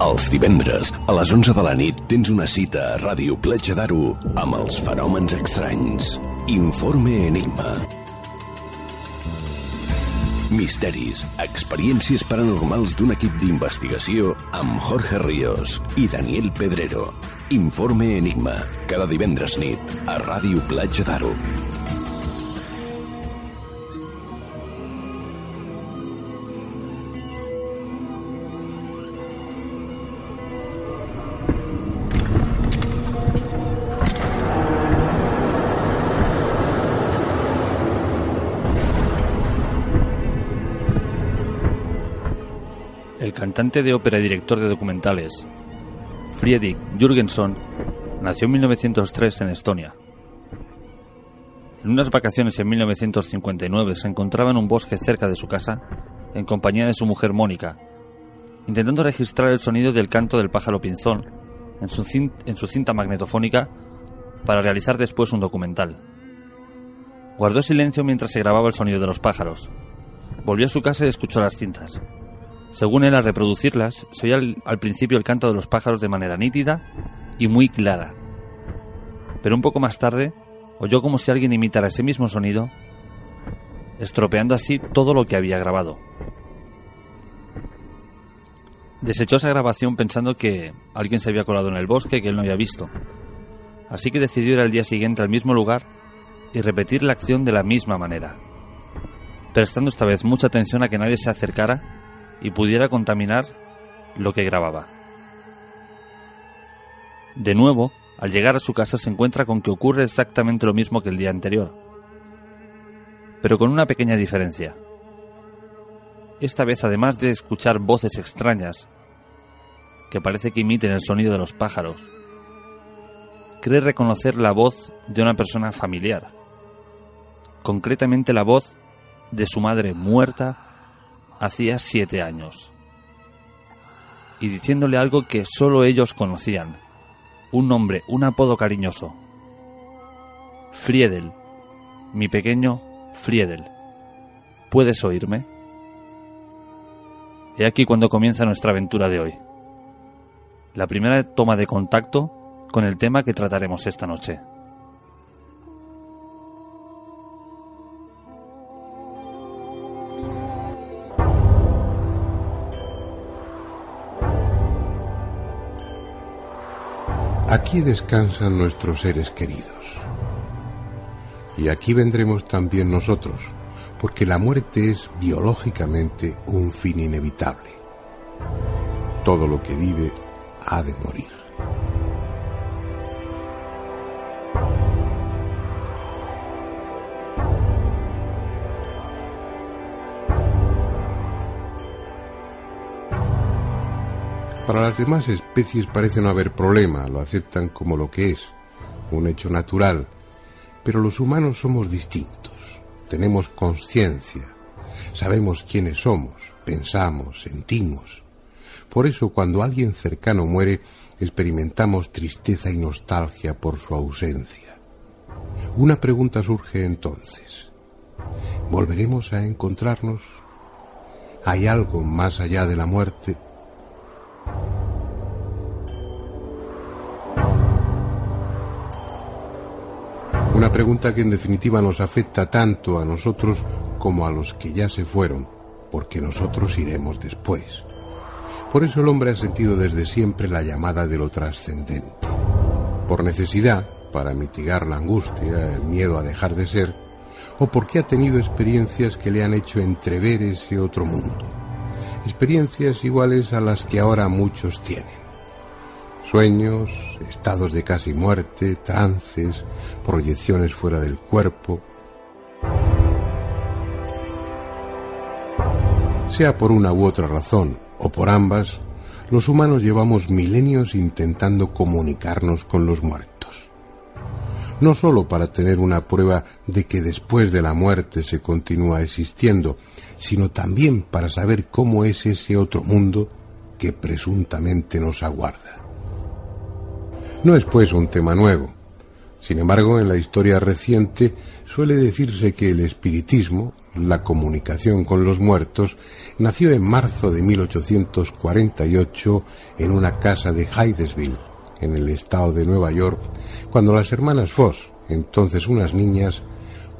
Els divendres, a les 11 de la nit, tens una cita a Ràdio Platja d'Aro amb els fenòmens estranys. Informe Enigma. Misteris, experiències paranormals d'un equip d'investigació amb Jorge Ríos i Daniel Pedrero. Informe Enigma, cada divendres nit a Ràdio Platja d'Aro. Cantante de ópera y director de documentales, Friedrich Jürgensson nació en 1903 en Estonia. En unas vacaciones en 1959 se encontraba en un bosque cerca de su casa en compañía de su mujer Mónica, intentando registrar el sonido del canto del pájaro pinzón en su cinta magnetofónica para realizar después un documental. Guardó silencio mientras se grababa el sonido de los pájaros. Volvió a su casa y escuchó las cintas. Según él, al reproducirlas, se oía al principio el canto de los pájaros de manera nítida y muy clara. Pero un poco más tarde, oyó como si alguien imitara ese mismo sonido, estropeando así todo lo que había grabado. Desechó esa grabación pensando que alguien se había colado en el bosque que él no había visto. Así que decidió ir al día siguiente al mismo lugar y repetir la acción de la misma manera, prestando esta vez mucha atención a que nadie se acercara y pudiera contaminar lo que grababa. De nuevo, al llegar a su casa se encuentra con que ocurre exactamente lo mismo que el día anterior, pero con una pequeña diferencia. Esta vez, además de escuchar voces extrañas que parece que imiten el sonido de los pájaros, cree reconocer la voz de una persona familiar, concretamente la voz de su madre muerta hacía 7 años, y diciéndole algo que solo ellos conocían, un nombre, un apodo cariñoso: Friedel, mi pequeño Friedel, ¿puedes oírme? He aquí cuando comienza nuestra aventura de hoy, la primera toma de contacto con el tema que trataremos esta noche. Aquí descansan nuestros seres queridos. Y aquí vendremos también nosotros, porque la muerte es biológicamente un fin inevitable. Todo lo que vive ha de morir. Para las demás especies parece no haber problema, lo aceptan como lo que es, un hecho natural. Pero los humanos somos distintos, tenemos conciencia, sabemos quiénes somos, pensamos, sentimos. Por eso cuando alguien cercano muere, experimentamos tristeza y nostalgia por su ausencia. Una pregunta surge entonces: ¿volveremos a encontrarnos? ¿Hay algo más allá de la muerte? Una pregunta que en definitiva nos afecta tanto a nosotros como a los que ya se fueron, porque nosotros iremos después. Por eso el hombre ha sentido desde siempre la llamada de lo trascendente. por necesidad, para mitigar la angustia, el miedo a dejar de ser, o porque ha tenido experiencias que le han hecho entrever ese otro mundo, experiencias iguales a las que ahora muchos tienen. Sueños, estados de casi muerte, trances, proyecciones fuera del cuerpo. Sea por una u otra razón, o por ambas, los humanos llevamos milenios intentando comunicarnos con los muertos. No solo para tener una prueba de que después de la muerte se continúa existiendo, sino también para saber cómo es ese otro mundo que presuntamente nos aguarda. No es pues un tema nuevo. Sin embargo, en la historia reciente suele decirse que el espiritismo, la comunicación con los muertos, nació en marzo de 1848 en una casa de Hydesville, en el estado de Nueva York, cuando las hermanas Foss, entonces unas niñas,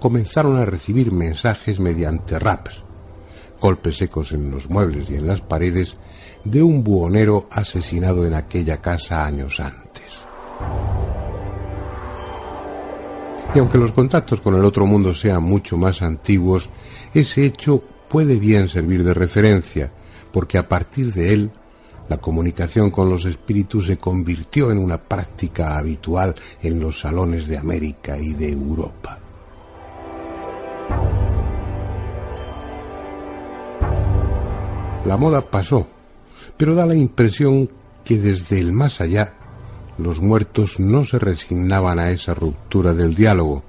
comenzaron a recibir mensajes mediante raps, golpes secos en los muebles y en las paredes, de un buhonero asesinado en aquella casa años antes. Y aunque los contactos con el otro mundo sean mucho más antiguos, ese hecho puede bien servir de referencia, porque a partir de él, la comunicación con los espíritus se convirtió en una práctica habitual en los salones de América y de Europa. La moda pasó, pero da la impresión que desde el más allá, los muertos no se resignaban a esa ruptura del diálogo,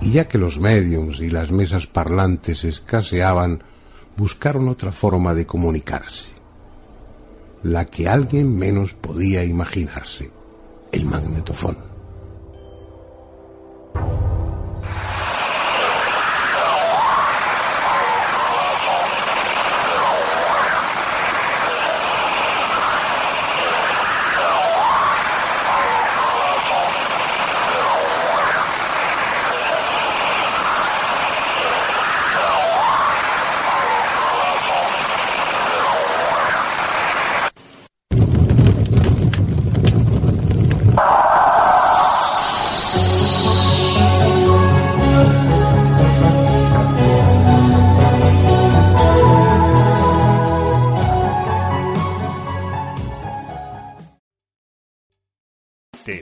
y ya que los médiums y las mesas parlantes escaseaban, buscaron otra forma de comunicarse, la que alguien menos podía imaginarse: el magnetofón. ¿Te